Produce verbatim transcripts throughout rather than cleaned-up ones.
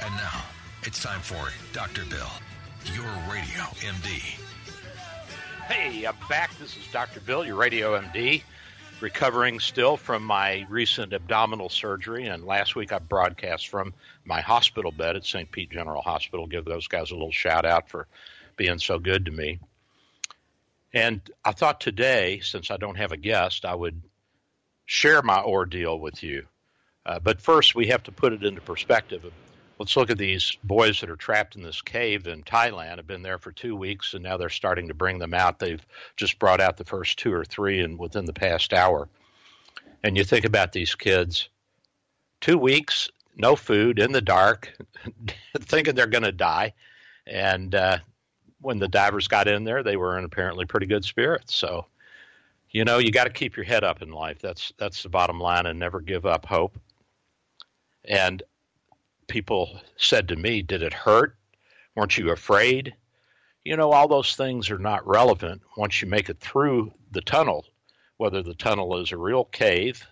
And now, it's time for Doctor Bill, your radio M D. Hey, I'm back. This is Doctor Bill, your radio M D, recovering still from my recent abdominal surgery. And last week I broadcast from my hospital bed at Saint Pete General Hospital. Give those guys a little shout out for being so good to me. And I thought today, since I don't have a guest, I would share my ordeal with you. Uh, but first, we have to put it into perspective. Let's look at these boys that are trapped in this cave in Thailand. Have been there for two weeks, and now they're starting to bring them out. They've just brought out the first two or three in, within the past hour. And you think about these kids. Two weeks, no food, in the dark, thinking they're going to die. And uh, when the divers got in there, they were in apparently pretty good spirits. So, you know, you got to keep your head up in life. That's, that's the bottom line, and never give up hope. And people said to me, did it hurt? Weren't you afraid? You know, all those things are not relevant once you make it through the tunnel, whether the tunnel is a real cave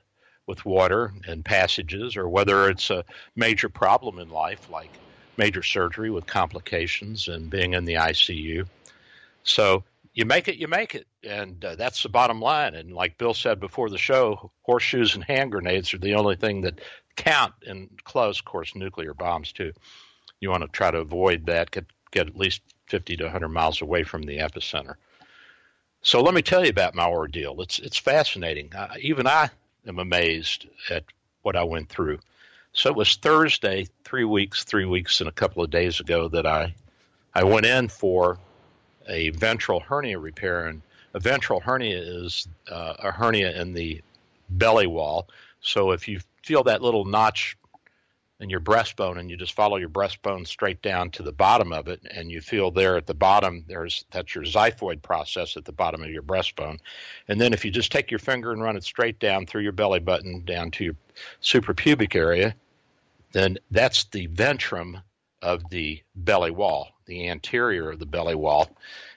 with water and passages, or whether it's a major problem in life like major surgery with complications and being in the I C U. So you make it, you make it. And uh, that's the bottom line. And like Bill said before the show, horseshoes and hand grenades are the only thing that count, and close, of course, nuclear bombs, too. You want to try to avoid that, get, get at least fifty to one hundred miles away from the epicenter. So let me tell you about my ordeal. It's it's fascinating. Uh, even I am amazed at what I went through. So it was Thursday, three weeks, three weeks and a couple of days ago that I, I went in for a ventral hernia repair. And a ventral hernia is uh, a hernia in the belly wall. So if you feel that little notch in your breastbone and you just follow your breastbone straight down to the bottom of it, and you feel there at the bottom, there's that's your xiphoid process at the bottom of your breastbone. And then if you just take your finger and run it straight down through your belly button down to your suprapubic area, then that's the ventrum of the belly wall, the anterior of the belly wall.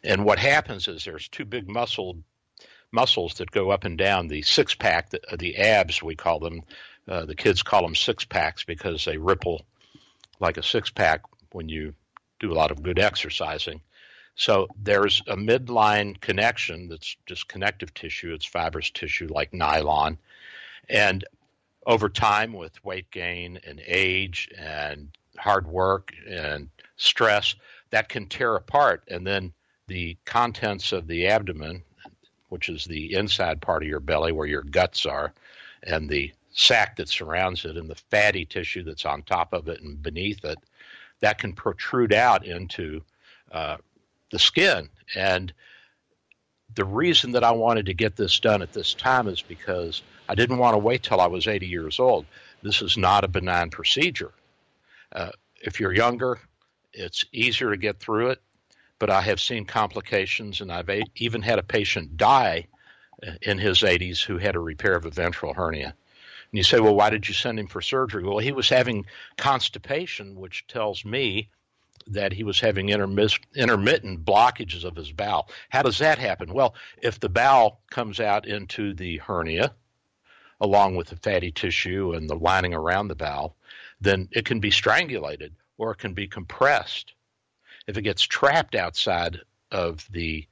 And what happens is there's two big muscle muscles that go up and down, the six-pack, the, the abs, we call them. Uh, the kids call them six-packs because they ripple like a six-pack when you do a lot of good exercising. So there's a midline connection that's just connective tissue. It's fibrous tissue like nylon. And over time, with weight gain and age and hard work and stress, that can tear apart. And then the contents of the abdomen, which is the inside part of your belly where your guts are, and the sac that surrounds it and the fatty tissue that's on top of it and beneath it, that can protrude out into uh, the skin. And the reason that I wanted to get this done at this time is because I didn't want to wait till I was eighty years old. This is not a benign procedure. Uh, if you're younger, it's easier to get through it. But I have seen complications, and I've even had a patient die in his eighties who had a repair of a ventral hernia. And you say, well, why did you send him for surgery? Well, he was having constipation, which tells me that he was having intermiss- intermittent blockages of his bowel. How does that happen? Well, if the bowel comes out into the hernia, along with the fatty tissue and the lining around the bowel, then it can be strangulated or it can be compressed. If it gets trapped outside of the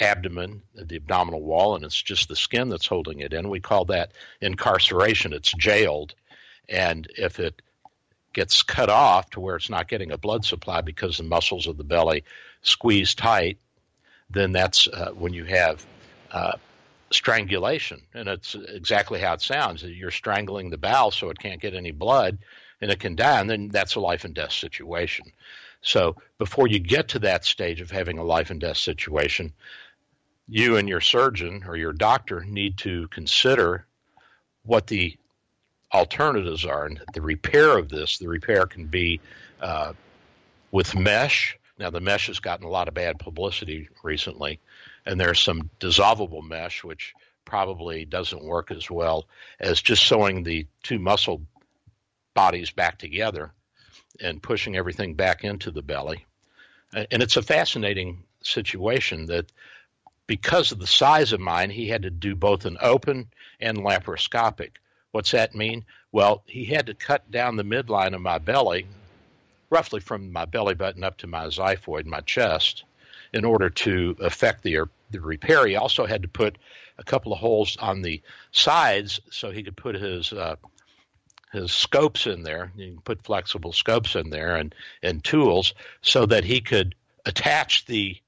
abdomen, the abdominal wall, and it's just the skin that's holding it in. We call that incarceration. It's jailed. And if it gets cut off to where it's not getting a blood supply because the muscles of the belly squeeze tight, then that's uh, when you have uh, strangulation. And it's exactly how it sounds. You're strangling the bowel so it can't get any blood, and it can die, and then that's a life and death situation. So before you get to that stage of having a life and death situation, you and your surgeon or your doctor need to consider what the alternatives are and the repair of this. The repair can be uh, with mesh. Now, the mesh has gotten a lot of bad publicity recently, and there's some dissolvable mesh, which probably doesn't work as well as just sewing the two muscle bodies back together and pushing everything back into the belly. And it's a fascinating situation that because of the size of mine, he had to do both an open and laparoscopic. What's that mean? Well, he had to cut down the midline of my belly, roughly from my belly button up to my xiphoid, my chest, in order to affect the, the repair. He also had to put a couple of holes on the sides so he could put his uh, his scopes in there. You can put flexible scopes in there and, and tools so that he could attach the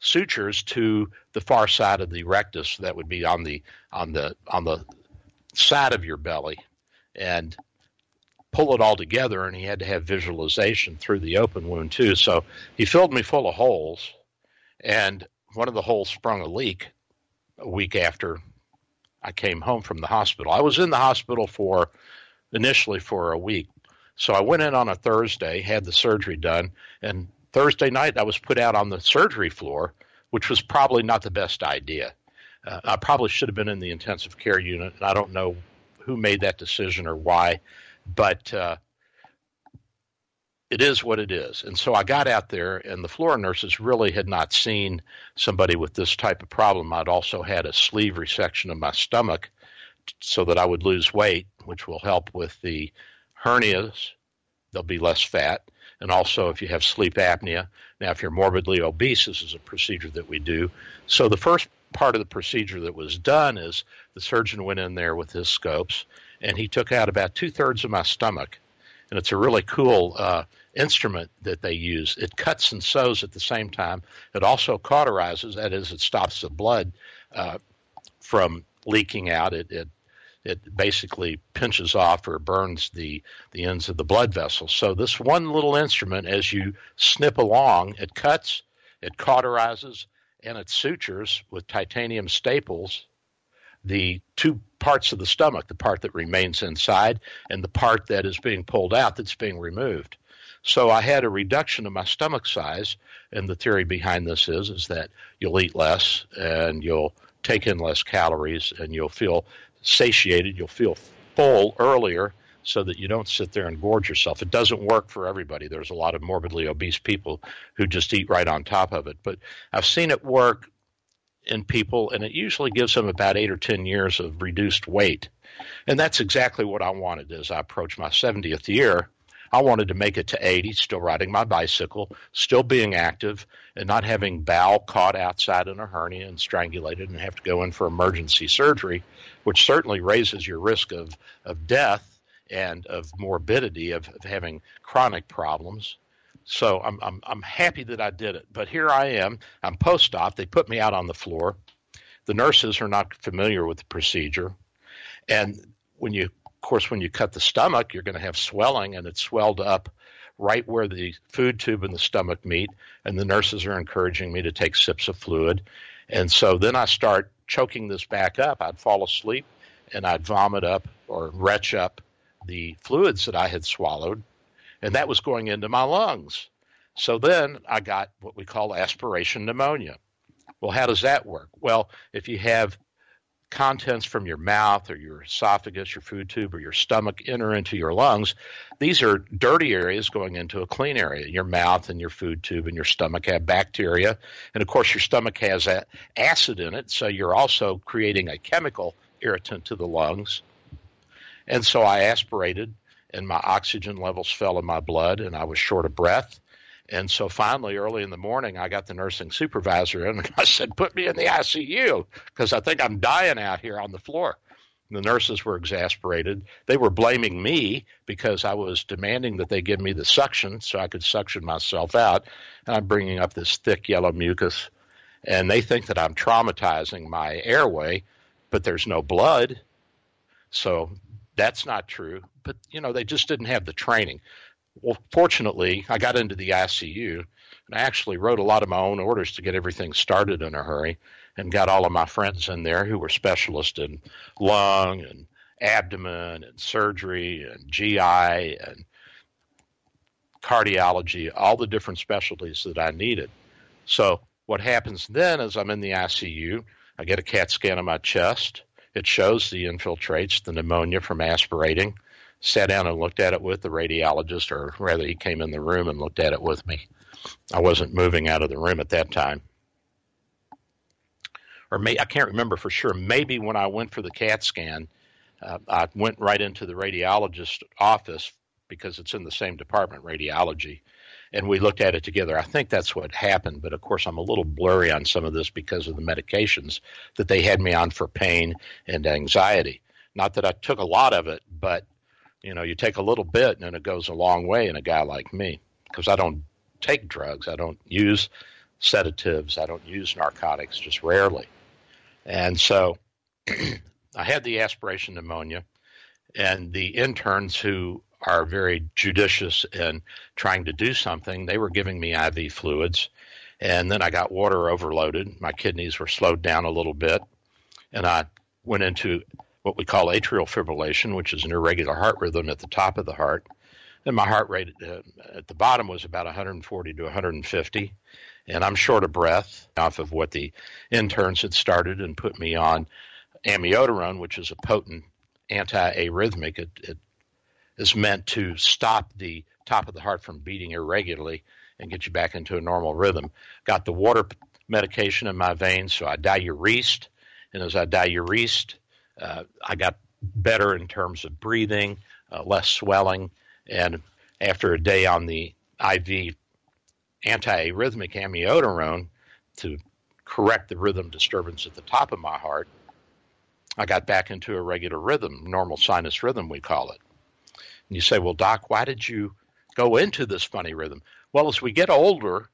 sutures to the far side of the rectus that would be on the on the on the side of your belly and pull it all together. And he had to have visualization through the open wound too. So he filled me full of holes, and one of the holes sprung a leak a week after I came home from the hospital. I was in the hospital for initially for a week. So I went in on a Thursday, had the surgery done, and Thursday night I was put out on the surgery floor, which was probably not the best idea. Uh, I probably should have been in the intensive care unit, and I don't know who made that decision or why, but uh, it is what it is. And so I got out there, and the floor nurses really had not seen somebody with this type of problem. I'd also had a sleeve resection of my stomach t- so that I would lose weight, which will help with the hernias. There'll be less fat. And also if you have sleep apnea. Now, if you're morbidly obese, this is a procedure that we do. So the first part of the procedure that was done is the surgeon went in there with his scopes, and he took out about two-thirds of my stomach. And it's a really cool uh, instrument that they use. It cuts and sews at the same time. It also cauterizes, that is, it stops the blood uh, from leaking out. It, it it basically pinches off or burns the, the ends of the blood vessels. So this one little instrument, as you snip along, it cuts, it cauterizes, and it sutures with titanium staples the two parts of the stomach, the part that remains inside and the part that is being pulled out that's being removed. So I had a reduction of my stomach size, and the theory behind this is, is that you'll eat less and you'll take in less calories and you'll feel satiated, you'll feel full earlier so that you don't sit there and gorge yourself. It doesn't work for everybody. There's a lot of morbidly obese people who just eat right on top of it. But I've seen it work in people, and it usually gives them about eight or ten years of reduced weight. And that's exactly what I wanted as I approached my seventieth year. I wanted to make it to eighty, still riding my bicycle, still being active, and not having bowel caught outside in a hernia and strangulated and have to go in for emergency surgery, which certainly raises your risk of, of death and of morbidity, of, of having chronic problems. So I'm, I'm I'm happy that I did it. But here I am. I'm post-op. They put me out on the floor. The nurses are not familiar with the procedure. And when you Of course, when you cut the stomach, you're going to have swelling, and it's swelled up right where the food tube and the stomach meet, and the nurses are encouraging me to take sips of fluid. And so then I start choking this back up. I'd fall asleep, and I'd vomit up or retch up the fluids that I had swallowed, and that was going into my lungs. So then I got what we call aspiration pneumonia. Well, how does that work? Well, if you have contents from your mouth or your esophagus, your food tube, or your stomach enter into your lungs, these are dirty areas going into a clean area. Your mouth and your food tube and your stomach have bacteria. And, of course, your stomach has acid in it, so you're also creating a chemical irritant to the lungs. And so I aspirated, and my oxygen levels fell in my blood, and I was short of breath. And so finally, early in the morning, I got the nursing supervisor in, and I said, put me in the I C U because I think I'm dying out here on the floor. And the nurses were exasperated. They were blaming me because I was demanding that they give me the suction so I could suction myself out. And I'm bringing up this thick yellow mucus. And they think that I'm traumatizing my airway, but there's no blood. So that's not true. But, you know, they just didn't have the training. Well, fortunately, I got into the I C U, and I actually wrote a lot of my own orders to get everything started in a hurry, and got all of my friends in there who were specialists in lung and abdomen and surgery and G I and cardiology, all the different specialties that I needed. So what happens then is I'm in the I C U. I get a CAT scan of my chest. It shows the infiltrates, the pneumonia from aspirating. Sat down and looked at it with the radiologist, or rather he came in the room and looked at it with me. I wasn't moving out of the room at that time. Or may, I can't remember for sure. Maybe when I went for the CAT scan, uh, I went right into the radiologist's office because it's in the same department, radiology, and we looked at it together. I think that's what happened, but of course I'm a little blurry on some of this because of the medications that they had me on for pain and anxiety. Not that I took a lot of it, but you know, you take a little bit and it goes a long way in a guy like me because I don't take drugs. I don't use sedatives. I don't use narcotics, just rarely. And so I had the aspiration pneumonia, and the interns who are very judicious in trying to do something, they were giving me I V fluids. And then I got water overloaded. My kidneys were slowed down a little bit, and I went into what we call atrial fibrillation, which is an irregular heart rhythm at the top of the heart. And my heart rate uh, at the bottom was about one forty to one fifty. And I'm short of breath off of what the interns had started and put me on amiodarone, which is a potent anti-arrhythmic. It, it is meant to stop the top of the heart from beating irregularly and get you back into a normal rhythm. Got the water medication in my veins, so I diuresed. And as I diuresed, Uh, I got better in terms of breathing, uh, less swelling, and after a day on the I V antiarrhythmic amiodarone to correct the rhythm disturbance at the top of my heart, I got back into a regular rhythm, normal sinus rhythm we call it. And you say, well, Doc, why did you go into this funny rhythm? Well, as we get older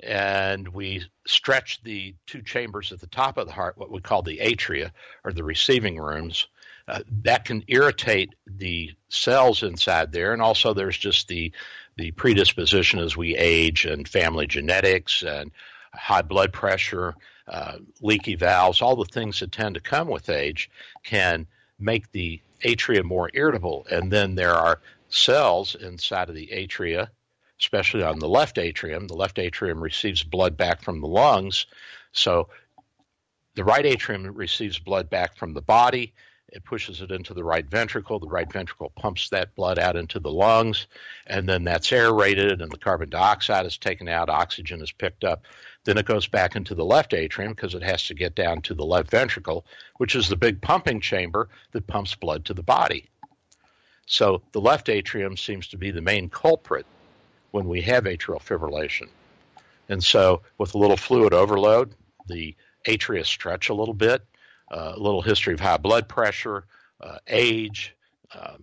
and we stretch the two chambers at the top of the heart, what we call the atria, or the receiving rooms, uh, that can irritate the cells inside there. And also there's just the, the predisposition as we age and family genetics and high blood pressure, uh, leaky valves, all the things that tend to come with age can make the atria more irritable. And then there are cells inside of the atria, especially on the left atrium. The left atrium receives blood back from the lungs. So the right atrium receives blood back from the body. It pushes it into the right ventricle. The right ventricle pumps that blood out into the lungs, and then that's aerated, and the carbon dioxide is taken out. Oxygen is picked up. Then it goes back into the left atrium because it has to get down to the left ventricle, which is the big pumping chamber that pumps blood to the body. So the left atrium seems to be the main culprit when we have atrial fibrillation. And so with a little fluid overload, the atria stretch a little bit, uh, a little history of high blood pressure, uh, age, uh,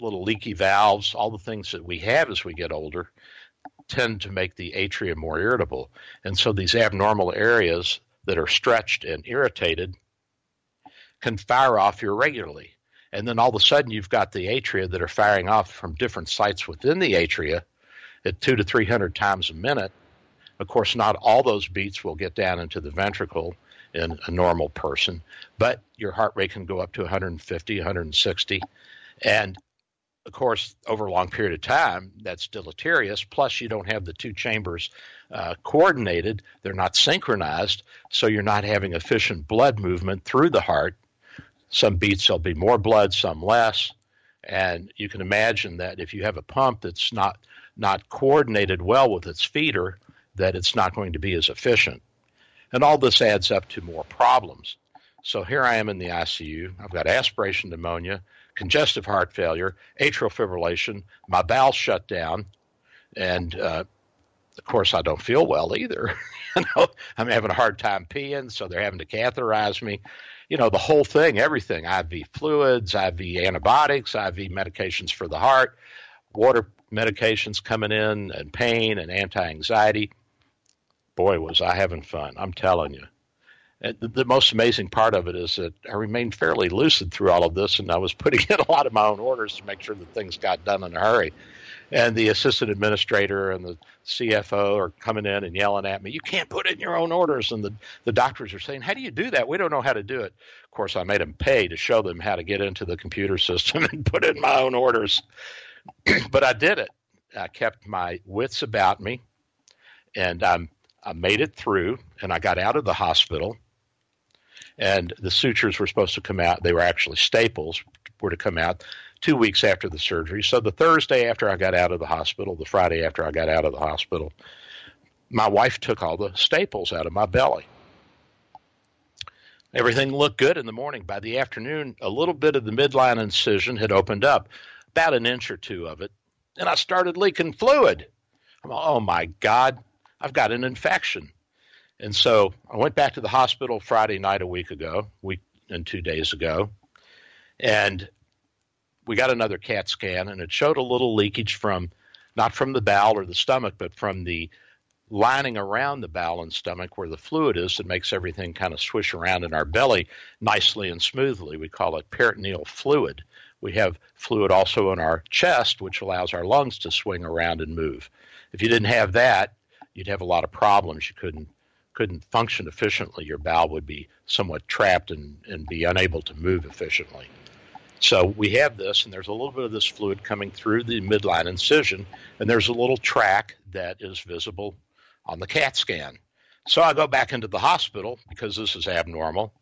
little leaky valves, all the things that we have as we get older tend to make the atria more irritable. And so these abnormal areas that are stretched and irritated can fire off irregularly. And then all of a sudden you've got the atria that are firing off from different sites within the atria at two to three hundred times a minute. Of course, not all those beats will get down into the ventricle in a normal person, but your heart rate can go up to one fifty, one sixty. And, of course, over a long period of time, that's deleterious. Plus, you don't have the two chambers uh, coordinated. They're not synchronized, so you're not having efficient blood movement through the heart. Some beats there'll be more blood, some less. And you can imagine that if you have a pump that's not – not coordinated well with its feeder, that it's not going to be as efficient. And all this adds up to more problems. So here I am in the I C U. I've got aspiration pneumonia, congestive heart failure, atrial fibrillation, my bowel shut down, and uh, Of course, I don't feel well either. You know, I'm having a hard time peeing, so they're having to catheterize me. You know, the whole thing, everything, I V fluids, I V antibiotics, I V medications for the heart, water medications coming in, and pain and anti-anxiety. Boy, was I having fun, I'm telling you. The most amazing part of it is that I remained fairly lucid through all of this, and I was putting in a lot of my own orders to make sure that things got done in a hurry. And the assistant administrator and the C F O are coming in and yelling at me, you can't put in your own orders. And the, the doctors are saying, how do you do that? We don't know how to do it. Of course, I made them pay to show them how to get into the computer system and put in my own orders. But I did it. I kept my wits about me, and I'm, I made it through, and I got out of the hospital. And the sutures were supposed to come out. They were actually staples were to come out two weeks after the surgery. So the Thursday after I got out of the hospital, the Friday after I got out of the hospital, my wife took all the staples out of my belly. Everything looked good in the morning. By the afternoon, a little bit of the midline incision had opened up, about an inch or two of it, and I started leaking fluid. I'm like, oh, my God, I've got an infection. And so I went back to the hospital Friday night a week ago, week and two days ago, and we got another CAT scan, and it showed a little leakage from, not from the bowel or the stomach, but from the lining around the bowel and stomach where the fluid is that makes everything kind of swish around in our belly nicely and smoothly. We call it peritoneal fluid. We have fluid also in our chest, which allows our lungs to swing around and move. If you didn't have that, you'd have a lot of problems. You couldn't. couldn't function efficiently. Your bowel would be somewhat trapped and, and be unable to move efficiently. So we have this, and there's a little bit of this fluid coming through the midline incision, and there's a little track that is visible on the CAT scan. So I go back into the hospital because this is abnormal,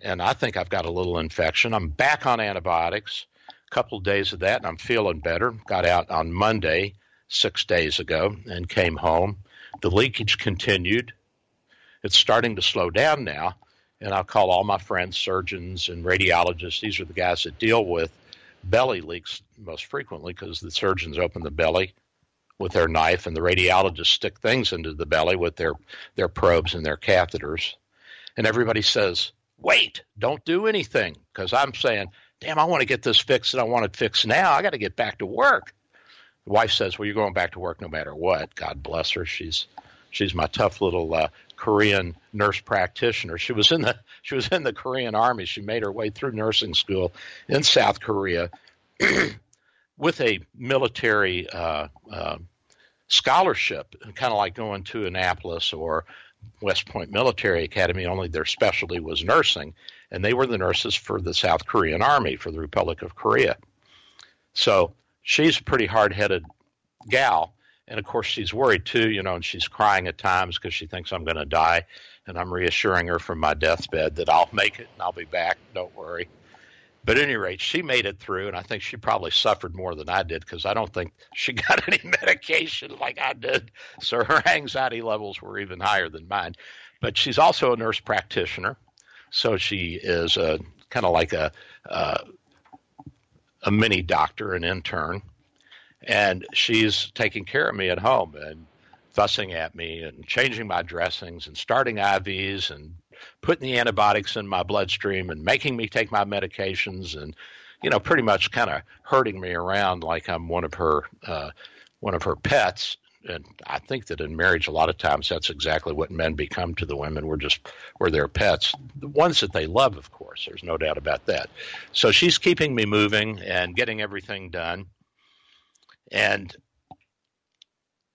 and I think I've got a little infection. I'm back on antibiotics, a couple of days of that, and I'm feeling better. Got out on Monday, six days ago, and came home. The leakage continued. It's starting to slow down now, and I'll call all my friends, surgeons and radiologists. These are the guys that deal with belly leaks most frequently because the surgeons open the belly with their knife, and the radiologists stick things into the belly with their, their probes and their catheters. And everybody says, wait, don't do anything, because I'm saying, damn, I want to get this fixed, and I want it fixed now. I got to get back to work. The wife says, well, you're going back to work no matter what. God bless her. She's she's my tough little uh, – Korean nurse practitioner. She was in the she was in the Korean Army. She made her way through nursing school in South Korea with a military uh, uh, scholarship, kind of like going to Annapolis or West Point Military Academy, only their specialty was nursing, and they were the nurses for the South Korean Army, for the Republic of Korea. So she's a pretty hard-headed gal. And, of course, she's worried, too, you know, and she's crying at times because she thinks I'm going to die. And I'm reassuring her from my deathbed that I'll make it and I'll be back. Don't worry. But at any rate, she made it through, and I think she probably suffered more than I did because I don't think she got any medication like I did. So her anxiety levels were even higher than mine. But she's also a nurse practitioner, so she is a, kind of like a, uh, a mini doctor, an intern. And she's taking care of me at home and fussing at me and changing my dressings and starting I Vs and putting the antibiotics in my bloodstream and making me take my medications and, you know, pretty much kind of herding me around like I'm one of her uh, one of her pets. And I think that in marriage, a lot of times that's exactly what men become to the women. We're just we're their pets, the ones that they love, of course. There's no doubt about that. So she's keeping me moving and getting everything done. And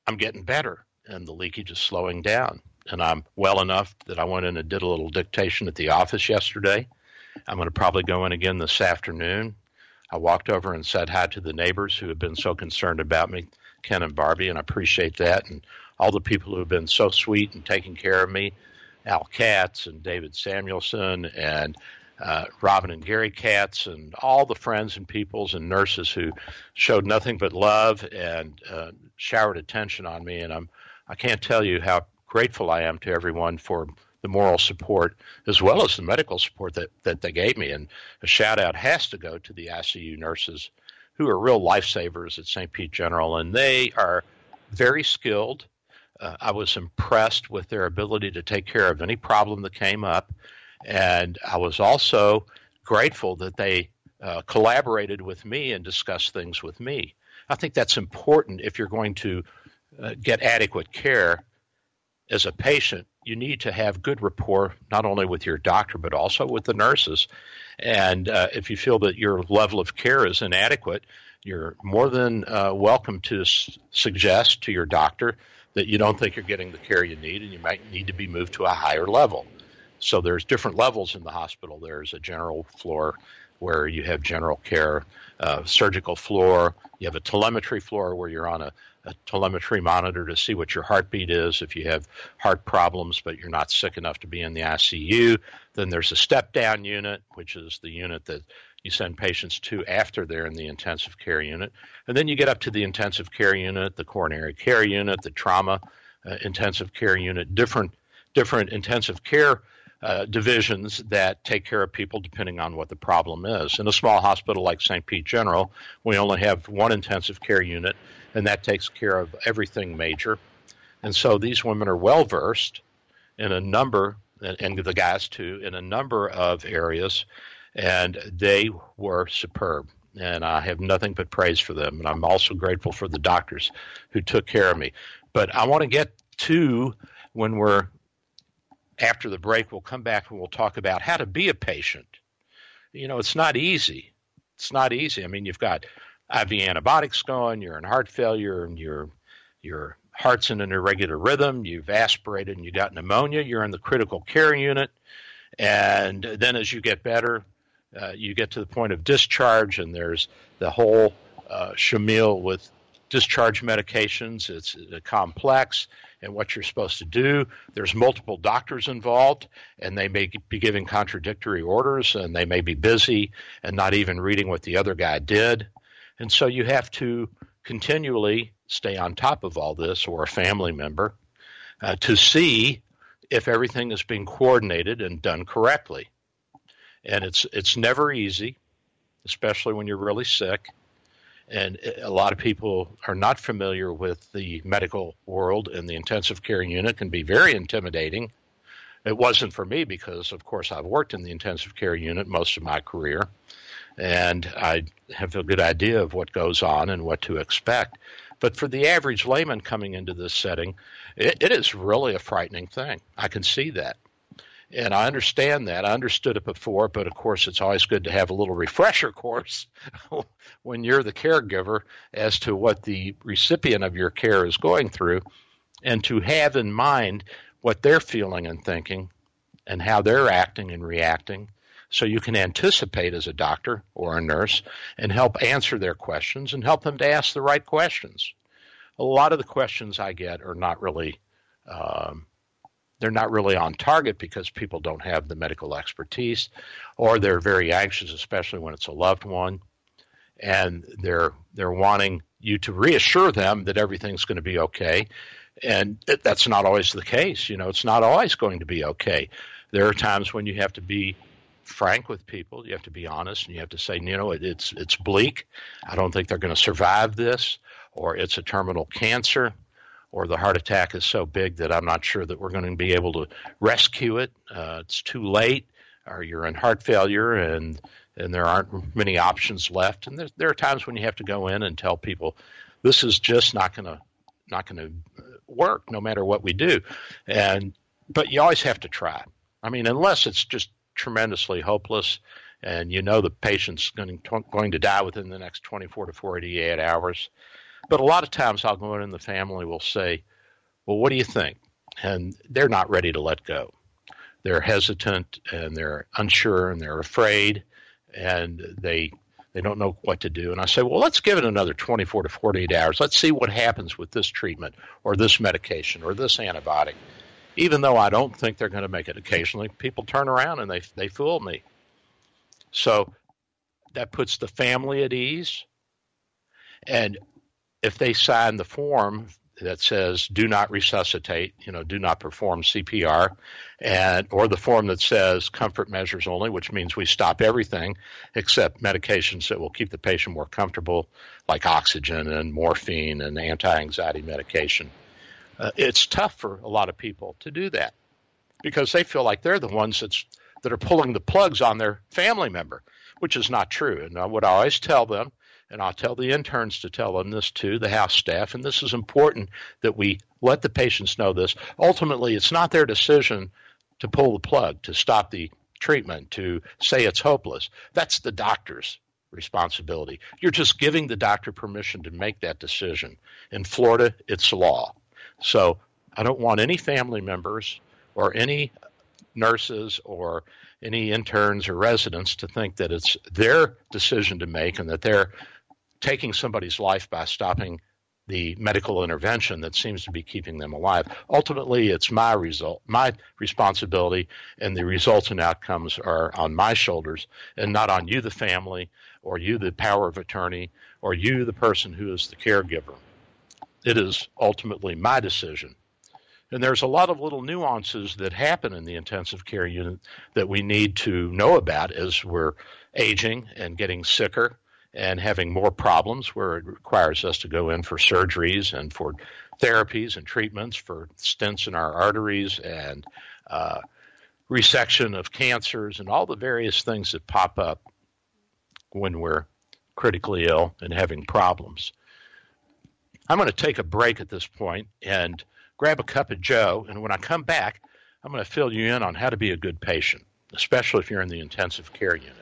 I'm getting better, and the leakage is slowing down. And I'm well enough that I went in and did a little dictation at the office yesterday. I'm going to probably go in again this afternoon. I walked over and said hi to the neighbors who have been so concerned about me, Ken and Barbie, and I appreciate that. And all the people who have been so sweet and taking care of me, Al Katz and David Samuelson and Uh, Robin and Gary Katz and all the friends and peoples and nurses who showed nothing but love and uh, showered attention on me. And I'm, I can't tell you how grateful I am to everyone for the moral support as well as the medical support that, that they gave me. And a shout out has to go to the I C U nurses who are real lifesavers at Saint Pete General. And they are very skilled. Uh, I was impressed with their ability to take care of any problem that came up, and I was also grateful that they uh, collaborated with me and discussed things with me. I think that's important if you're going to uh, get adequate care as a patient. You need to have good rapport, not only with your doctor, but also with the nurses. And uh, if you feel that your level of care is inadequate, you're more than uh, welcome to s- suggest to your doctor that you don't think you're getting the care you need, and you might need to be moved to a higher level. So there's different levels in the hospital. There's a general floor where you have general care, uh, surgical floor. You have a telemetry floor where you're on a, a telemetry monitor to see what your heartbeat is. If you have heart problems but you're not sick enough to be in the I C U, then there's a step-down unit, which is the unit that you send patients to after they're in the intensive care unit. And then you get up to the intensive care unit, the coronary care unit, the trauma uh, intensive care unit, different different intensive care Uh, divisions that take care of people depending on what the problem is. In a small hospital like Saint Pete General, we only have one intensive care unit, and that takes care of everything major. And so these women are well-versed in a number, and the guys too, in a number of areas, and they were superb. And I have nothing but praise for them, and I'm also grateful for the doctors who took care of me. But I want to get to, when we're after the break, we'll come back and we'll talk about how to be a patient. You know, it's not easy. It's not easy. I mean, you've got I V antibiotics going, you're in heart failure, and your your heart's in an irregular rhythm, you've aspirated and you got pneumonia, you're in the critical care unit. And then as you get better, uh, you get to the point of discharge, and there's the whole uh, shamil with discharge medications. It's complex, and what you're supposed to do. There's multiple doctors involved, and they may be giving contradictory orders, and they may be busy and not even reading what the other guy did. And so you have to continually stay on top of all this, or a family member, uh, to see if everything is being coordinated and done correctly. And it's it's never easy, especially when you're really sick. And a lot of people are not familiar with the medical world, and the intensive care unit can be very intimidating. It wasn't for me because, of course, I've worked in the intensive care unit most of my career, and I have a good idea of what goes on and what to expect. But for the average layman coming into this setting, it, it is really a frightening thing. I can see that. And I understand that. I understood it before, but of course it's always good to have a little refresher course when you're the caregiver as to what the recipient of your care is going through, and to have in mind what they're feeling and thinking and how they're acting and reacting, so you can anticipate as a doctor or a nurse and help answer their questions and help them to ask the right questions. A lot of the questions I get are not really um, – they're not really on target because people don't have the medical expertise, or they're very anxious, especially when it's a loved one, and they're they're wanting you to reassure them that everything's going to be okay, and that's not always the case. You know, it's not always going to be okay. There are times when you have to be frank with people. You have to be honest, and you have to say, you know, it, it's it's bleak. I don't think they're going to survive this, or it's a terminal cancer, or the heart attack is so big that I'm not sure that we're going to be able to rescue it. Uh, it's too late, or you're in heart failure, and and there aren't many options left. And there, there are times when you have to go in and tell people, this is just not going to not going to work, no matter what we do. And but you always have to try. I mean, unless it's just tremendously hopeless, and you know the patient's going to, going to die within the next twenty-four to forty-eight hours. But a lot of times I'll go in and the family will say, well, what do you think? And they're not ready to let go. They're hesitant, and they're unsure, and they're afraid, and they they don't know what to do. And I say, well, let's give it another twenty-four to forty-eight hours. Let's see what happens with this treatment or this medication or this antibiotic. Even though I don't think they're going to make it, occasionally people turn around and they they fool me. So that puts the family at ease. And if they sign the form that says do not resuscitate, you know, do not perform C P R, and or the form that says comfort measures only, which means we stop everything except medications that will keep the patient more comfortable, like oxygen and morphine and anti-anxiety medication, uh, it's tough for a lot of people to do that because they feel like they're the ones that's, that are pulling the plugs on their family member, which is not true. And uh, what I always tell them, and I'll tell the interns to tell them this too, the house staff, and this is important that we let the patients know this. Ultimately, it's not their decision to pull the plug, to stop the treatment, to say it's hopeless. That's the doctor's responsibility. You're just giving the doctor permission to make that decision. In Florida, it's law. So I don't want any family members or any nurses or any interns or residents to think that it's their decision to make and that they're taking somebody's life by stopping the medical intervention that seems to be keeping them alive. Ultimately, it's my result, my responsibility, and the results and outcomes are on my shoulders and not on you, the family, or you, the power of attorney, or you, the person who is the caregiver. It is ultimately my decision. And there's a lot of little nuances that happen in the intensive care unit that we need to know about as we're aging and getting sicker and having more problems where it requires us to go in for surgeries and for therapies and treatments for stents in our arteries and uh, resection of cancers and all the various things that pop up when we're critically ill and having problems. I'm going to take a break at this point and grab a cup of Joe, and when I come back, I'm going to fill you in on how to be a good patient, especially if you're in the intensive care unit.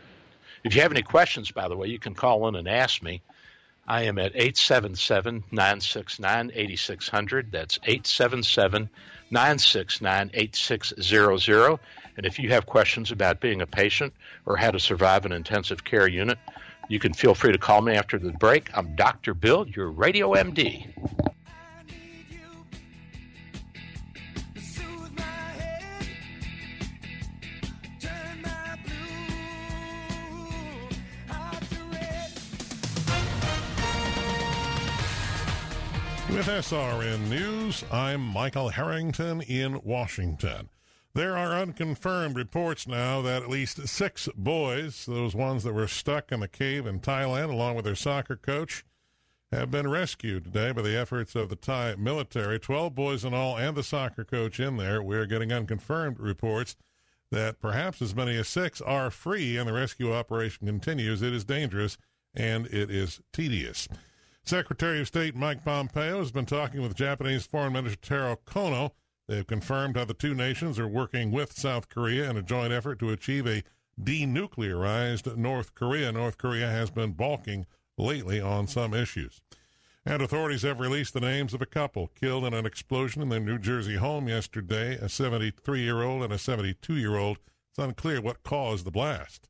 If you have any questions, by the way, you can call in and ask me. I am at eight seven seven, nine six nine, eight six zero zero. That's eight seven seven, nine six nine, eight six zero zero. And if you have questions about being a patient or how to survive an intensive care unit, you can feel free to call me after the break. I'm Doctor Bill, your Radio M D. With S R N News, I'm Michael Harrington in Washington. There are unconfirmed reports now that at least six boys, those ones that were stuck in a cave in Thailand along with their soccer coach, have been rescued today by the efforts of the Thai military. Twelve boys in all and the soccer coach in there. We're getting unconfirmed reports that perhaps as many as six are free and the rescue operation continues. It is dangerous and it is tedious. Secretary of State Mike Pompeo has been talking with Japanese Foreign Minister Taro Kono. They have confirmed how the two nations are working with South Korea in a joint effort to achieve a denuclearized North Korea. North Korea has been balking lately on some issues. And authorities have released the names of a couple killed in an explosion in their New Jersey home yesterday, a seventy-three-year-old and a seventy-two-year-old. It's unclear what caused the blast.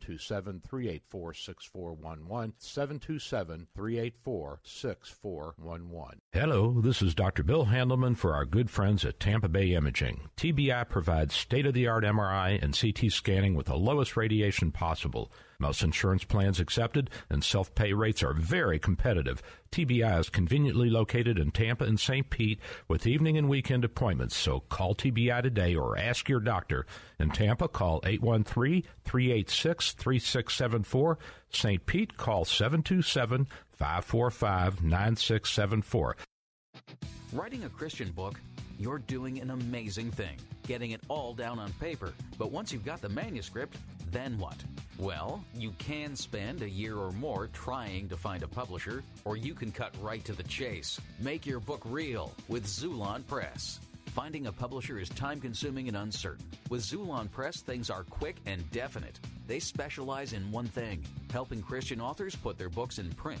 two seven, three eight four, six four one one, seven two seven, three eight four, six four one one. Hello, this is Doctor Bill Handelman for our good friends at Tampa Bay Imaging. T B I provides state-of-the-art M R I and C T scanning with the lowest radiation possible. Most insurance plans accepted, and self-pay rates are very competitive. T B I is conveniently located in Tampa and Saint Pete with evening and weekend appointments, so call T B I today or ask your doctor. In Tampa, call eight one three, three eight six, three six seven four. Saint Pete, call seven two seven, five four five, nine six seven four. Writing a Christian book, you're doing an amazing thing, getting it all down on paper. But once you've got the manuscript, then what? Well, you can spend a year or more trying to find a publisher, or you can cut right to the chase. Make your book real with Zulon Press. Finding a publisher is time-consuming and uncertain. With Zulon Press, things are quick and definite. They specialize in one thing, helping Christian authors put their books in print.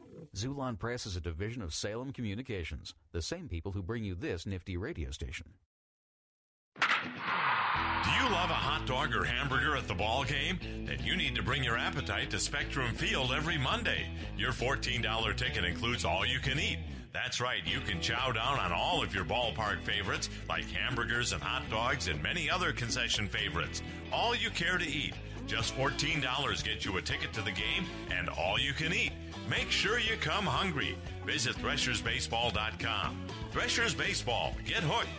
Zulon Press is a division of Salem Communications, the same people who bring you this nifty radio station. Do you love a hot dog or hamburger at the ball game? Then you need to bring your appetite to Spectrum Field every Monday. Your fourteen dollars ticket includes all you can eat. That's right, you can chow down on all of your ballpark favorites like hamburgers and hot dogs and many other concession favorites. All you care to eat. Just fourteen dollars gets you a ticket to the game and all you can eat. Make sure you come hungry. Visit Threshers Baseball dot com. Threshers Baseball. Get hooked.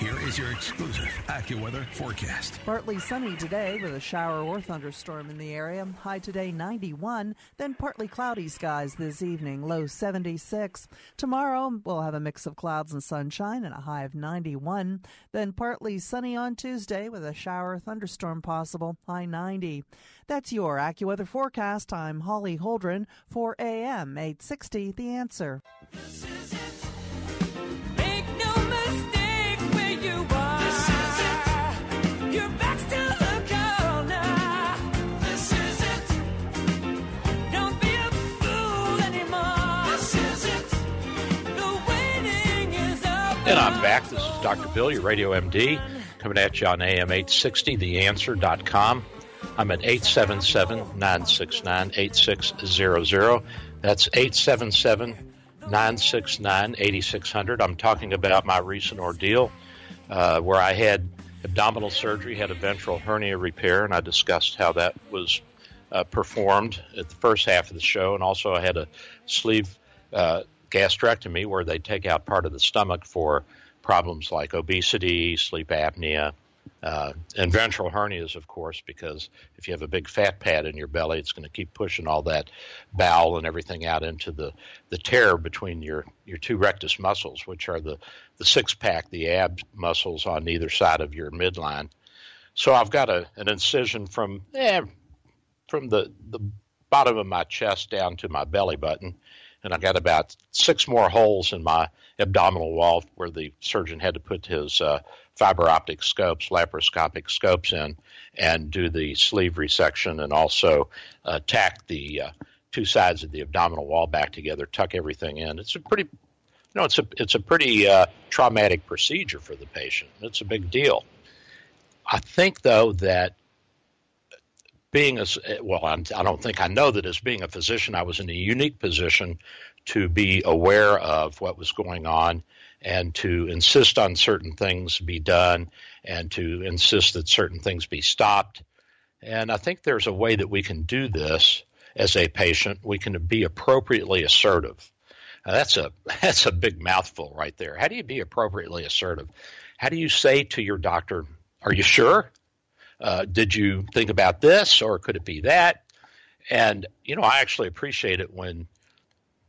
Here is your exclusive AccuWeather forecast. Partly sunny today with a shower or thunderstorm in the area. High today ninety-one, then partly cloudy skies this evening, low seventy-six. Tomorrow we'll have a mix of clouds and sunshine and a high of ninety-one. Then partly sunny on Tuesday with a shower or thunderstorm possible, high ninety. That's your AccuWeather forecast. I'm Holly Holdren for A M eight sixty The Answer. This is it. Make no mistake. You are. This is it. Your back's to the corner. This is it. Don't be a fool anymore. This is it. The waiting is up. And I'm back. This is Doctor Bill, your radio M D, coming at you on A M eight sixty, the answer dot com. I'm at eight seven seven, nine six nine, eight six zero zero. That's eight seven seven, nine six nine, eight six zero zero. I'm talking about my recent ordeal. Uh, where I had abdominal surgery, had a ventral hernia repair, and I discussed how that was uh, performed at the first half of the show. And also I had a sleeve uh, gastrectomy where they take out part of the stomach for problems like obesity, sleep apnea, uh, and ventral hernias, of course, because if you have a big fat pad in your belly, it's going to keep pushing all that bowel and everything out into the, the tear between your, your two rectus muscles, which are the the six-pack, the ab muscles on either side of your midline. So I've got a, an incision from eh, from the, the bottom of my chest down to my belly button, and I've got about six more holes in my abdominal wall where the surgeon had to put his uh, fiber optic scopes, laparoscopic scopes in, and do the sleeve resection and also uh, tack the uh, two sides of the abdominal wall back together, tuck everything in. It's a pretty... No, it's a it's a pretty uh, traumatic procedure for the patient. It's a big deal. I think, though, that being a well, I'm, I don't think I know that as being a physician, I was in a unique position to be aware of what was going on and to insist on certain things be done and to insist that certain things be stopped. And I think there's a way that we can do this as a patient. We can be appropriately assertive. Now, that's a that's a big mouthful right there. How do you be appropriately assertive? How do you say to your doctor, are you sure? Uh, did you think about this or could it be that? And, you know, I actually appreciate it when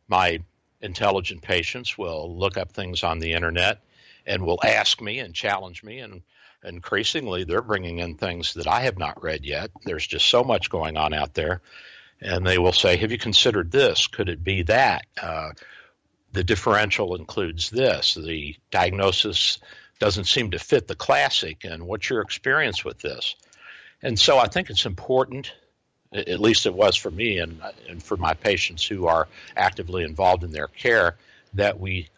my intelligent patients will look up things on the Internet and will ask me and challenge me. And increasingly, they're bringing in things that I have not read yet. There's just so much going on out there. And they will say, have you considered this? Could it be that? Uh The differential includes this. The diagnosis doesn't seem to fit the classic, and what's your experience with this? And so I think it's important, at least it was for me and, and for my patients who are actively involved in their care, that we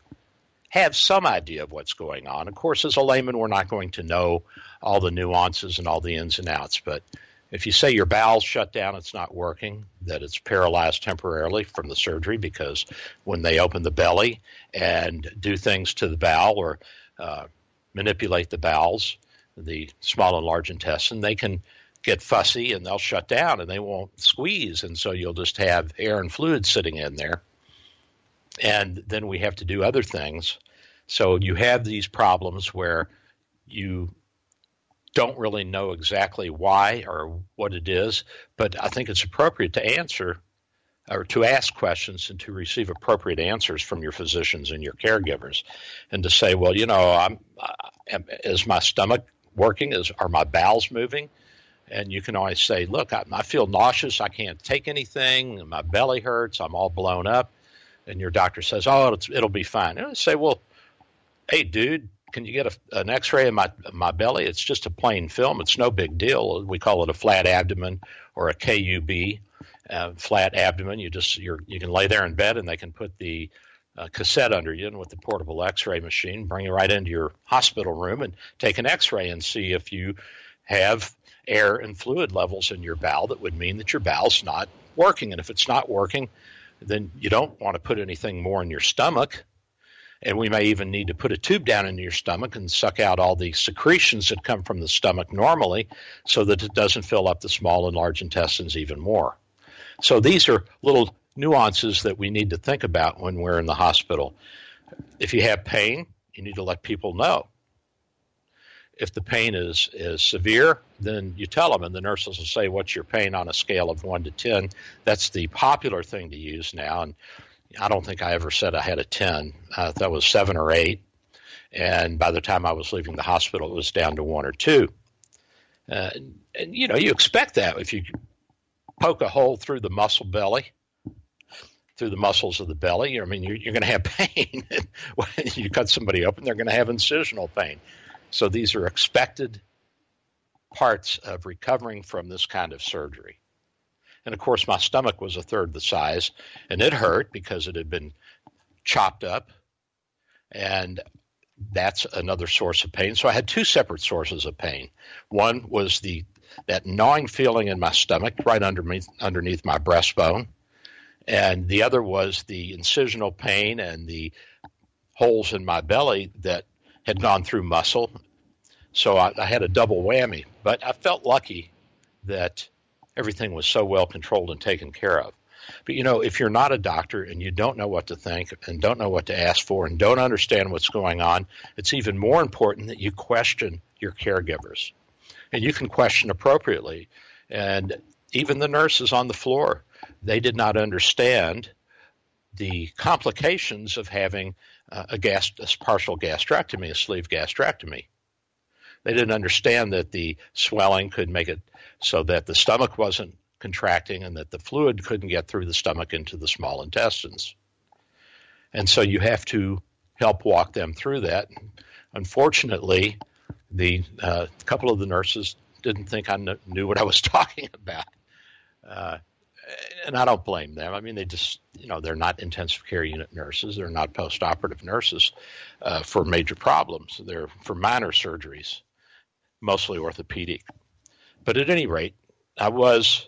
have some idea of what's going on. Of course, as a layman, we're not going to know all the nuances and all the ins and outs, but if you say your bowel's shut down, it's not working, that it's paralyzed temporarily from the surgery because when they open the belly and do things to the bowel or uh, manipulate the bowels, the small and large intestine, they can get fussy and they'll shut down and they won't squeeze. And so you'll just have air and fluid sitting in there. And then we have to do other things. So you have these problems where you don't really know exactly why or what it is, but I think it's appropriate to answer or to ask questions and to receive appropriate answers from your physicians and your caregivers and to say, well, you know, I'm, uh, is my stomach working? Is, are my bowels moving? And you can always say, look, I, I feel nauseous. I can't take anything. My belly hurts. I'm all blown up. And your doctor says, oh, it'll, it'll be fine. And I say, well, hey, dude, can you get a, an x-ray of my, my belly? It's just a plain film. It's no big deal. We call it a flat abdomen or a K U B, uh, flat abdomen. You just you're, you can lay there in bed and they can put the uh, cassette under you, and with the portable x-ray machine, bring you right into your hospital room and take an x-ray and see if you have air and fluid levels in your bowel. That would mean that your bowel's not working. And if it's not working, then you don't want to put anything more in your stomach. And we may even need to put a tube down into your stomach and suck out all the secretions that come from the stomach normally so that it doesn't fill up the small and large intestines even more. So these are little nuances that we need to think about when we're in the hospital. If you have pain, you need to let people know. If the pain is, is severe, then you tell them, and the nurses will say, what's your pain on a scale of one to ten? That's the popular thing to use now, and I don't think I ever said I had a ten. I thought it was seven or eight, and by the time I was leaving the hospital, it was down to one or two. Uh, and, and, you know, you expect that if you poke a hole through the muscle belly, through the muscles of the belly. I mean, you're, you're going to have pain. When you cut somebody open, they're going to have incisional pain. So these are expected parts of recovering from this kind of surgery. And, of course, my stomach was a third the size, and it hurt because it had been chopped up, and that's another source of pain. So I had two separate sources of pain. One was the that gnawing feeling in my stomach right underneath, underneath my breastbone, and the other was the incisional pain and the holes in my belly that had gone through muscle. So I, I had a double whammy, but I felt lucky that everything was so well controlled and taken care of. But, you know, if you're not a doctor and you don't know what to think and don't know what to ask for and don't understand what's going on, it's even more important that you question your caregivers. And you can question appropriately. And even the nurses on the floor, they did not understand the complications of having uh, a, gas, a partial gastrectomy, a sleeve gastrectomy. They didn't understand that the swelling could make it so that the stomach wasn't contracting and that the fluid couldn't get through the stomach into the small intestines. And so you have to help walk them through that. Unfortunately, the uh, couple of the nurses didn't think I kn- knew what I was talking about. Uh, and I don't blame them. I mean, they just, you know, they're not intensive care unit nurses. They're not post-operative nurses uh, for major problems. They're for minor surgeries, mostly orthopedic. But at any rate, I was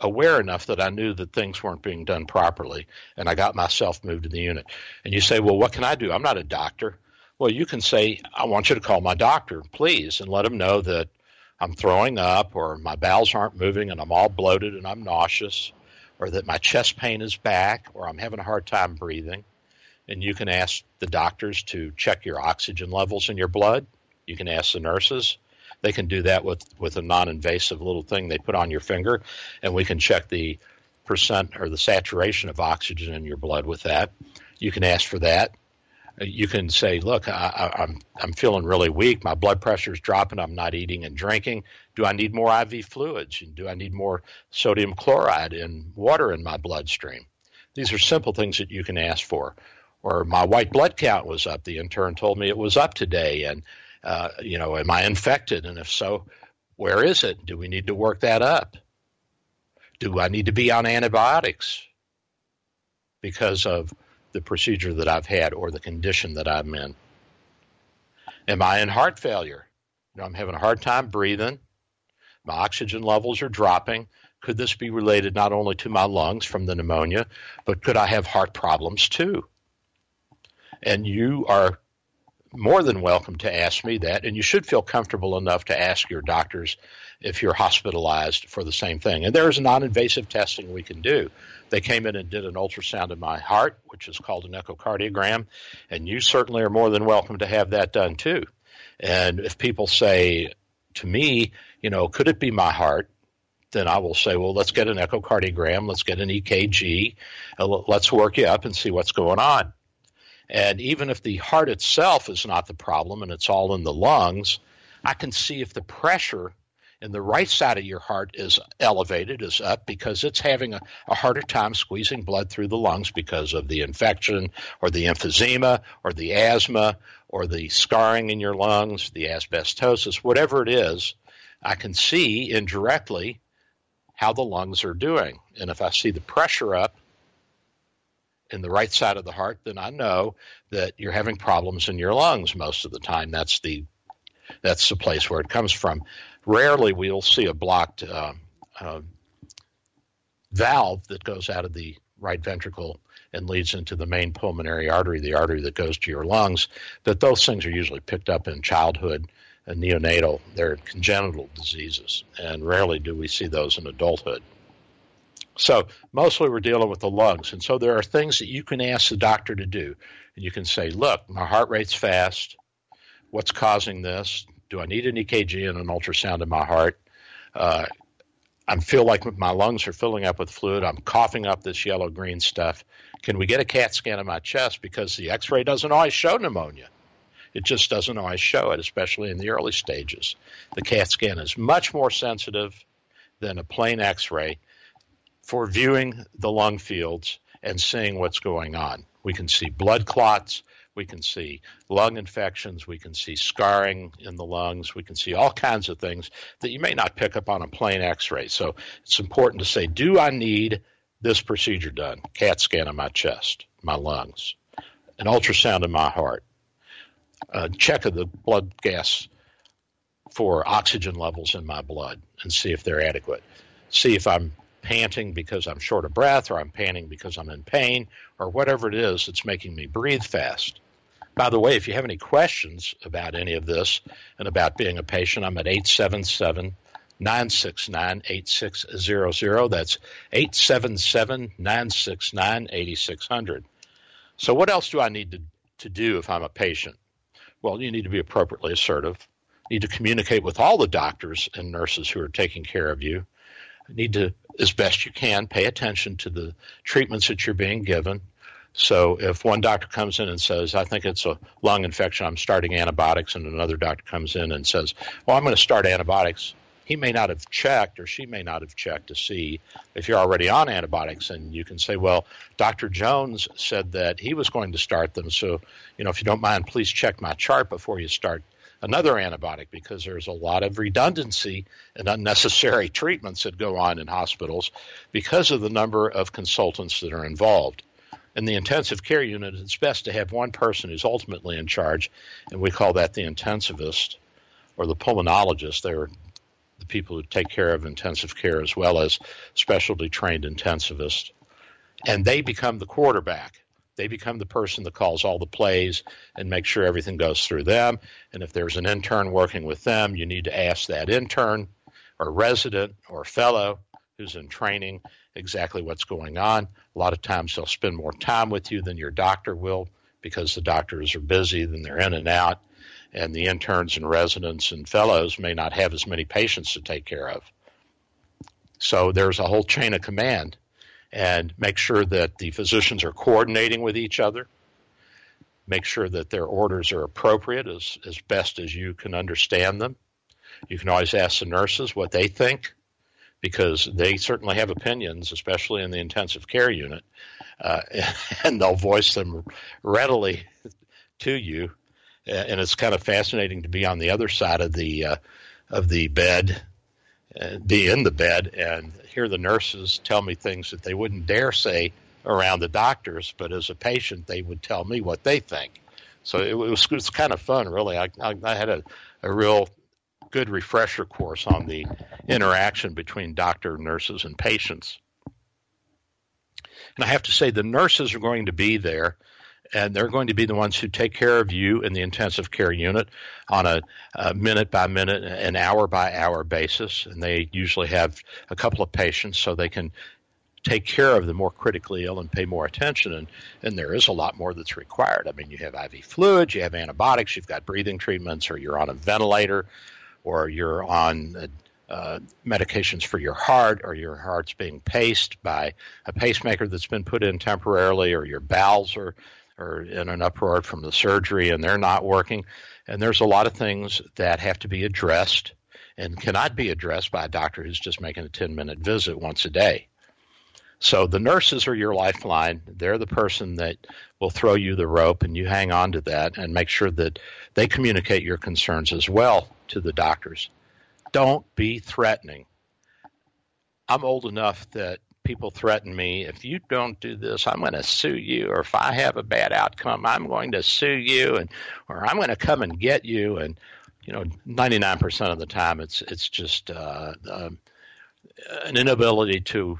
aware enough that I knew that things weren't being done properly, and I got myself moved to the unit. And you say, well, what can I do? I'm not a doctor. Well, you can say, I want you to call my doctor, please, and let him know that I'm throwing up, or my bowels aren't moving and I'm all bloated and I'm nauseous, or that my chest pain is back, or I'm having a hard time breathing. And you can ask the doctors to check your oxygen levels in your blood. You can ask the nurses. They can do that with, with a non-invasive little thing they put on your finger, and we can check the percent or the saturation of oxygen in your blood with that. You can ask for that. You can say, look, I, I'm I'm feeling really weak. My blood pressure is dropping. I'm not eating and drinking. Do I need more I V fluids? And do I need more sodium chloride and water in my bloodstream? These are simple things that you can ask for. Or my white blood count was up. The intern told me it was up today. And, uh, you know, am I infected? And if so, where is it? Do we need to work that up? Do I need to be on antibiotics because of the procedure that I've had or the condition that I'm in? Am I in heart failure? You know, I'm having a hard time breathing. My oxygen levels are dropping. Could this be related not only to my lungs from the pneumonia, but could I have heart problems too? And you are more than welcome to ask me that, and you should feel comfortable enough to ask your doctors if you're hospitalized for the same thing. And there is non-invasive testing we can do. They came in and did an ultrasound of my heart, which is called an echocardiogram, and you certainly are more than welcome to have that done too. And if people say to me, you know, could it be my heart? Then I will say, well, let's get an echocardiogram, let's get an E K G, let's work you up and see what's going on. And even if the heart itself is not the problem and it's all in the lungs, I can see if the pressure and the right side of your heart is elevated, is up, because it's having a, a harder time squeezing blood through the lungs because of the infection or the emphysema or the asthma or the scarring in your lungs, the asbestosis, whatever it is. I can see indirectly how the lungs are doing. And if I see the pressure up in the right side of the heart, then I know that you're having problems in your lungs most of the time. That's the that's the place where it comes from. Rarely we'll see a blocked uh, uh, valve that goes out of the right ventricle and leads into the main pulmonary artery, the artery that goes to your lungs, but those things are usually picked up in childhood and neonatal. They're congenital diseases, and rarely do we see those in adulthood. So mostly we're dealing with the lungs, and so there are things that you can ask the doctor to do, and you can say, look, my heart rate's fast. What's causing this? Do I need an E K G and an ultrasound in my heart? Uh, I feel like my lungs are filling up with fluid. I'm coughing up this yellow-green stuff. Can we get a CAT scan of my chest? Because the x-ray doesn't always show pneumonia. It just doesn't always show it, especially in the early stages. The CAT scan is much more sensitive than a plain x-ray for viewing the lung fields and seeing what's going on. We can see blood clots. We can see lung infections. We can see scarring in the lungs. We can see all kinds of things that you may not pick up on a plain x-ray. So it's important to say, do I need this procedure done? CAT scan of my chest, my lungs, an ultrasound in my heart. Uh, check of the blood gas for oxygen levels in my blood and see if they're adequate. See if I'm panting because I'm short of breath, or I'm panting because I'm in pain, or whatever it is that's making me breathe fast. By the way, if you have any questions about any of this and about being a patient, I'm at eight seven seven, nine six nine, eight six zero zero. That's eight seven seven, nine six nine, eight six zero zero. So what else do I need to, to do if I'm a patient? Well, you need to be appropriately assertive. You need to communicate with all the doctors and nurses who are taking care of you. You need to, as best you can, pay attention to the treatments that you're being given. So if one doctor comes in and says, I think it's a lung infection, I'm starting antibiotics, and another doctor comes in and says, well, I'm going to start antibiotics. He may not have checked, or she may not have checked to see if you're already on antibiotics. And you can say, well, Doctor Jones said that he was going to start them. So, you know, if you don't mind, please check my chart before you start another antibiotic, because there's a lot of redundancy and unnecessary treatments that go on in hospitals because of the number of consultants that are involved. In the intensive care unit, it's best to have one person who's ultimately in charge, and we call that the intensivist or the pulmonologist. They're the people who take care of intensive care as well as specialty trained intensivists, and they become the quarterback. They become the person that calls all the plays and makes sure everything goes through them. And if there's an intern working with them, you need to ask that intern or resident or fellow who's in training exactly what's going on. A lot of times they'll spend more time with you than your doctor will, because the doctors are busy, then they're in and out, and the interns and residents and fellows may not have as many patients to take care of. So there's a whole chain of command. And make sure that the physicians are coordinating with each other. Make sure that their orders are appropriate as, as best as you can understand them. You can always ask the nurses what they think, because they certainly have opinions, especially in the intensive care unit, uh, and they'll voice them readily to you. And it's kind of fascinating to be on the other side of the uh, of the bed, uh, be in the bed, and hear the nurses tell me things that they wouldn't dare say around the doctors, but as a patient, they would tell me what they think. So it was, it was kind of fun, really. I, I, I had a, a real good refresher course on the interaction between doctor, nurses, and patients. And I have to say, the nurses are going to be there, and they're going to be the ones who take care of you in the intensive care unit on a, a minute-by-minute, an hour-by-hour basis. And they usually have a couple of patients, so they can take care of the more critically ill and pay more attention. And, and there is a lot more that's required. I mean, you have I V fluids, you have antibiotics, you've got breathing treatments, or you're on a ventilator, or you're on uh, medications for your heart, or your heart's being paced by a pacemaker that's been put in temporarily, or your bowels are or in an uproar from the surgery and they're not working. And there's a lot of things that have to be addressed and cannot be addressed by a doctor who's just making a ten-minute visit once a day. So the nurses are your lifeline. They're the person that will throw you the rope, and you hang on to that and make sure that they communicate your concerns as well to the doctors. Don't be threatening. I'm old enough that people threaten me. If you don't do this, I'm going to sue you, or if I have a bad outcome, I'm going to sue you, and or I'm going to come and get you. And, you know, ninety-nine percent of the time it's it's just uh, um, an inability to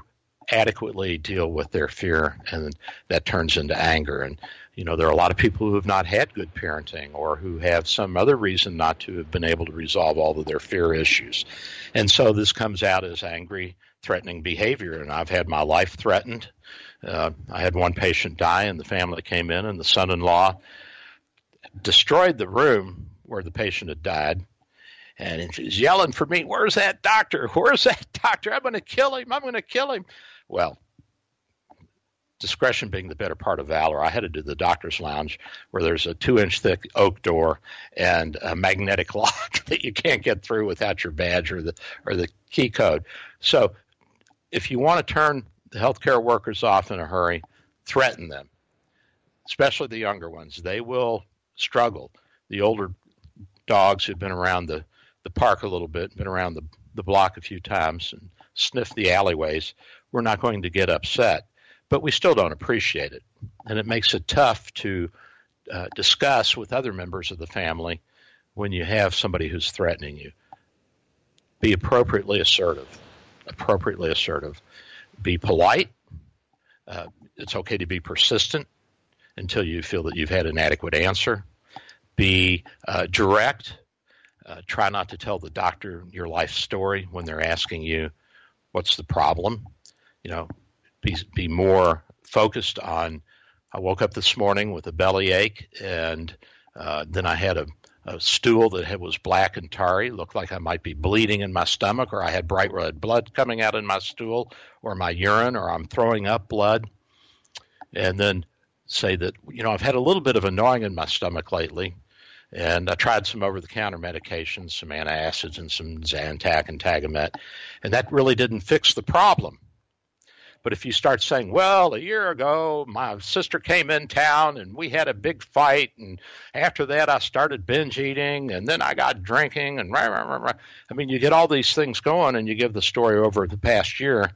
adequately deal with their fear, and that turns into anger. And, you know, there are a lot of people who have not had good parenting or who have some other reason not to have been able to resolve all of their fear issues. And so this comes out as angry, threatening behavior. And I've had my life threatened. Uh, I had one patient die, and the family came in, and the son-in-law destroyed the room where the patient had died. And she's yelling for me, "Where's that doctor? Where's that doctor? I'm going to kill him. I'm going to kill him." Well, discretion being the better part of valor, I headed to the doctor's lounge where there's a two-inch thick oak door and a magnetic lock that you can't get through without your badge or the or the key code. So if you want to turn the healthcare workers off in a hurry, threaten them, especially the younger ones. They will struggle. The older dogs who've been around the, the park a little bit, been around the, the block a few times and sniffed the alleyways, we're not going to get upset. But we still don't appreciate it, and it makes it tough to uh, discuss with other members of the family when you have somebody who's threatening you. Be appropriately assertive, appropriately assertive. Be polite. Uh, it's okay to be persistent until you feel that you've had an adequate answer. Be uh, direct. Uh, try not to tell the doctor your life story when they're asking you, "What's the problem?" You know, Be, be more focused on, I woke up this morning with a bellyache, and uh, then I had a, a stool that had, was black and tarry, looked like I might be bleeding in my stomach, or I had bright red blood coming out in my stool, or my urine, or I'm throwing up blood. And then say that, you know, I've had a little bit of a gnawing in my stomach lately, and I tried some over-the-counter medications, some antacids and some Zantac and Tagamet, and that really didn't fix the problem. But if you start saying, well, a year ago, my sister came in town and we had a big fight. And after that, I started binge eating, and then I got drinking, and rah, rah, rah, rah. I mean, you get all these things going and you give the story over the past year.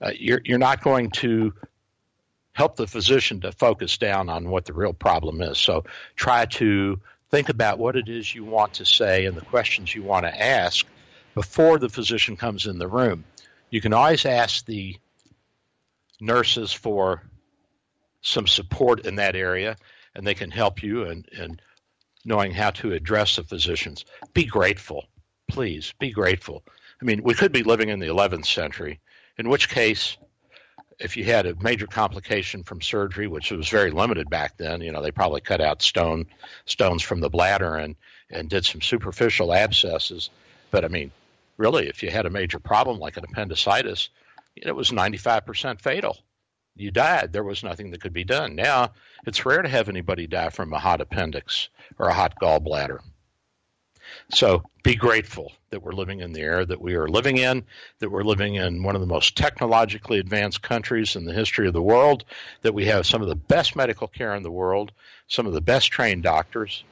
Uh, you're, you're not going to help the physician to focus down on what the real problem is. So try to think about what it is you want to say and the questions you want to ask before the physician comes in the room. You can always ask the nurses for some support in that area, and they can help you in, in knowing how to address the physicians. Be grateful. Please be grateful. I mean, we could be living in the eleventh century, in which case, if you had a major complication from surgery, which was very limited back then, you know, they probably cut out stone stones from the bladder and, and did some superficial abscesses. But I mean, really, if you had a major problem like an appendicitis, it was ninety-five percent fatal. You died. There was nothing that could be done. Now, it's rare to have anybody die from a hot appendix or a hot gallbladder. So be grateful that we're living in the era that we are living in, that we're living in one of the most technologically advanced countries in the history of the world, that we have some of the best medical care in the world, some of the best trained doctors,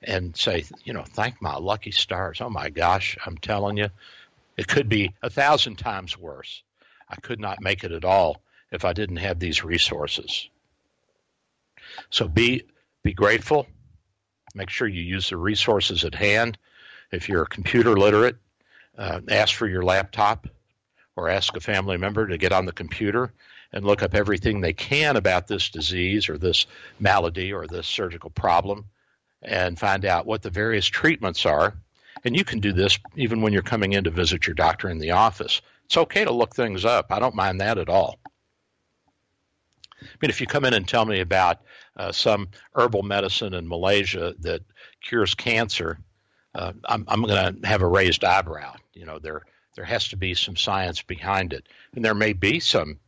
and say, you know, thank my lucky stars. Oh, my gosh, I'm telling you, it could be a thousand times worse. I could not make it at all if I didn't have these resources. So be be grateful. Make sure you use the resources at hand. If you're computer literate, uh, ask for your laptop or ask a family member to get on the computer and look up everything they can about this disease or this malady or this surgical problem and find out what the various treatments are. And you can do this even when you're coming in to visit your doctor in the office. It's okay to look things up. I don't mind that at all. I mean, if you come in and tell me about uh, some herbal medicine in Malaysia that cures cancer, uh, I'm, I'm going to have a raised eyebrow. You know, there there has to be some science behind it. And there may be some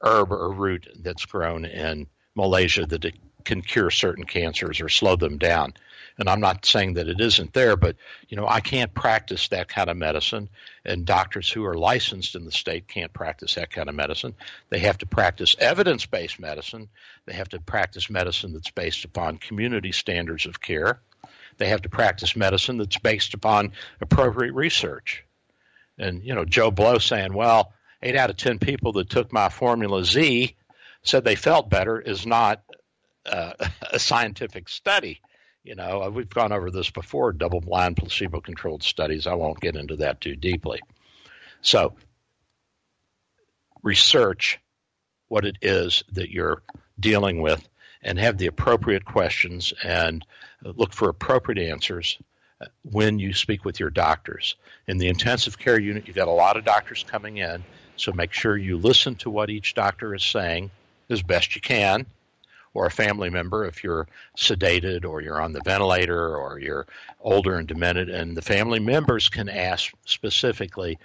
herb or root that's grown in Malaysia that it can cure certain cancers or slow them down. And I'm not saying that it isn't there, but, you know, I can't practice that kind of medicine, and doctors who are licensed in the state can't practice that kind of medicine. They have to practice evidence-based medicine. They have to practice medicine that's based upon community standards of care. They have to practice medicine that's based upon appropriate research. And, you know, Joe Blow saying, well, eight out of ten people that took my Formula Z said they felt better is not uh, a scientific study. You know, we've gone over this before, double-blind, placebo-controlled studies. I won't get into that too deeply. So research what it is that you're dealing with and have the appropriate questions and look for appropriate answers when you speak with your doctors. In the intensive care unit, you've got a lot of doctors coming in, so make sure you listen to what each doctor is saying as best you can, or a family member if you're sedated or you're on the ventilator or you're older and demented. And the family members can ask specifically,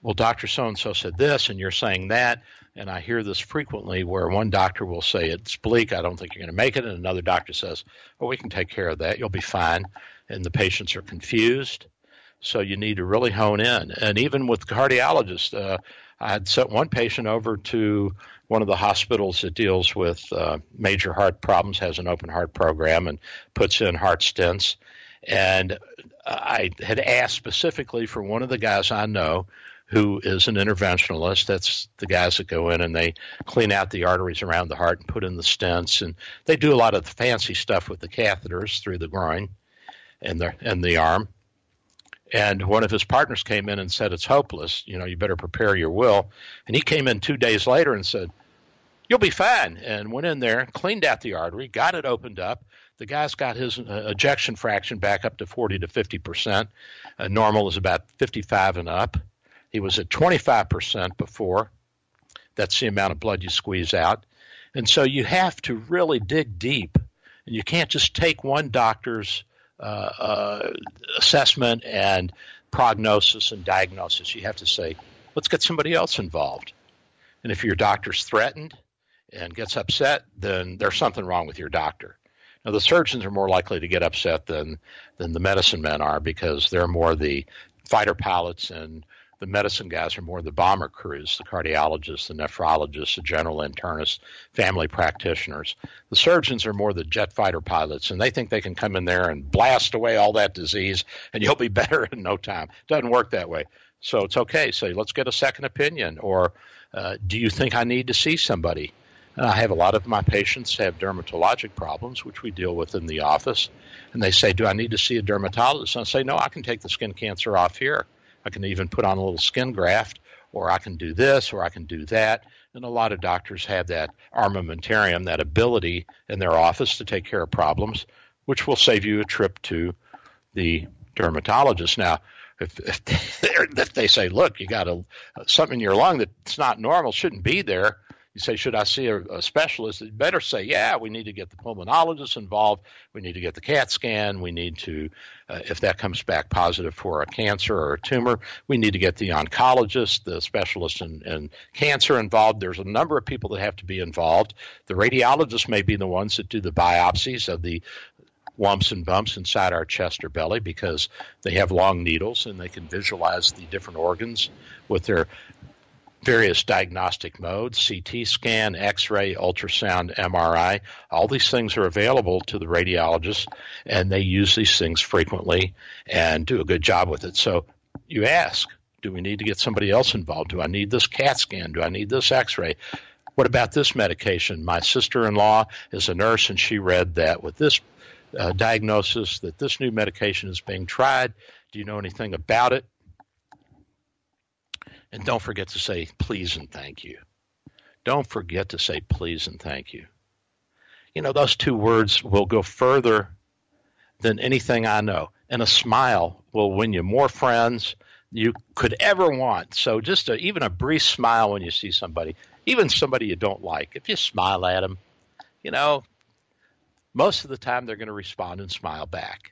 well, Doctor So-and-so said this, and you're saying that, and I hear this frequently where one doctor will say, it's bleak, I don't think you're going to make it, and another doctor says, oh, we can take care of that, you'll be fine, and the patients are confused, so you need to really hone in. And even with cardiologists, uh, I had sent one patient over to one of the hospitals that deals with uh, major heart problems, has an open heart program, and puts in heart stents, and I had asked specifically for one of the guys I know who is an interventionalist. That's the guys that go in and they clean out the arteries around the heart and put in the stents. And they do a lot of the fancy stuff with the catheters through the groin and the, and the arm. And one of his partners came in and said, it's hopeless. You know, you better prepare your will. And he came in two days later and said, you'll be fine. And went in there, cleaned out the artery, got it opened up. The guy's got his ejection fraction back up to forty to fifty percent. Uh, normal is about fifty-five and up. He was at twenty-five percent before. That's the amount of blood you squeeze out. And so you have to really dig deep. And you can't just take one doctor's uh, uh, assessment and prognosis and diagnosis. You have to say, let's get somebody else involved. And if your doctor's threatened and gets upset, then there's something wrong with your doctor. Now, the surgeons are more likely to get upset than, than the medicine men are because they're more the fighter pilots, and the medicine guys are more the bomber crews, the cardiologists, the nephrologists, the general internists, family practitioners. The surgeons are more the jet fighter pilots, and they think they can come in there and blast away all that disease, and you'll be better in no time. It doesn't work that way. So it's okay. Say, so let's get a second opinion, or uh, do you think I need to see somebody? And I have a lot of my patients have dermatologic problems, which we deal with in the office, and they say, do I need to see a dermatologist? And I say, no, I can take the skin cancer off here. I can even put on a little skin graft, or I can do this, or I can do that. And a lot of doctors have that armamentarium, that ability in their office to take care of problems, which will save you a trip to the dermatologist. Now, if, if, if they say, look, you got a, something in your lung that's not normal, shouldn't be there, you say, should I see a, a specialist? You'd better say, yeah, we need to get the pulmonologist involved. We need to get the CAT scan. We need to, uh, if that comes back positive for a cancer or a tumor, we need to get the oncologist, the specialist in, in cancer involved. There's a number of people that have to be involved. The radiologists may be the ones that do the biopsies of the lumps and bumps inside our chest or belly because they have long needles and they can visualize the different organs with their various diagnostic modes, C T scan, X-ray, ultrasound, M R I. All these things are available to the radiologists, and they use these things frequently and do a good job with it. So you ask, do we need to get somebody else involved? Do I need this CAT scan? Do I need this X-ray? What about this medication? My sister-in-law is a nurse, and she read that with this uh, diagnosis that this new medication is being tried. Do you know anything about it? And don't forget to say please and thank you. Don't forget to say please and thank you. You know, those two words will go further than anything I know. And a smile will win you more friends you could ever want. So just a, even a brief smile when you see somebody, even somebody you don't like, if you smile at them, you know, most of the time they're going to respond and smile back.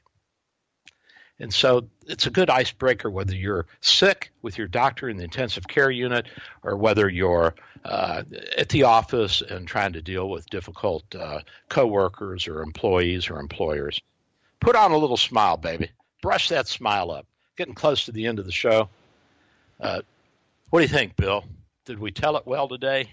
And so it's a good icebreaker whether you're sick with your doctor in the intensive care unit or whether you're uh, at the office and trying to deal with difficult uh, coworkers or employees or employers. Put on a little smile, baby. Brush that smile up. Getting close to the end of the show. Uh, what do you think, Bill? Did we tell it well today?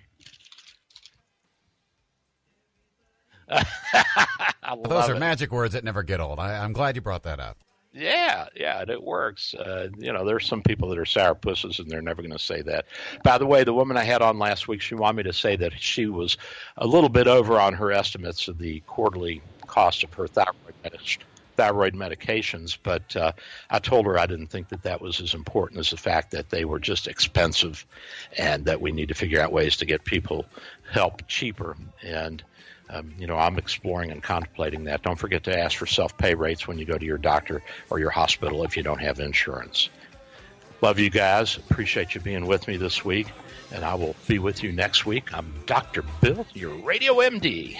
Those are it. Magic words that never get old. I, I'm glad you brought that up. Yeah, yeah, it works. Uh, you know, there's some people that are sourpusses, and they're never going to say that. By the way, the woman I had on last week, she wanted me to say that she was a little bit over on her estimates of the quarterly cost of her thyroid medication. thyroid medications, but uh, I told her I didn't think that that was as important as the fact that they were just expensive and that we need to figure out ways to get people help cheaper. And, um, you know, I'm exploring and contemplating that. Don't forget to ask for self-pay rates when you go to your doctor or your hospital if you don't have insurance. Love you guys. Appreciate you being with me this week, and I will be with you next week. I'm Doctor Bill, your Radio M D.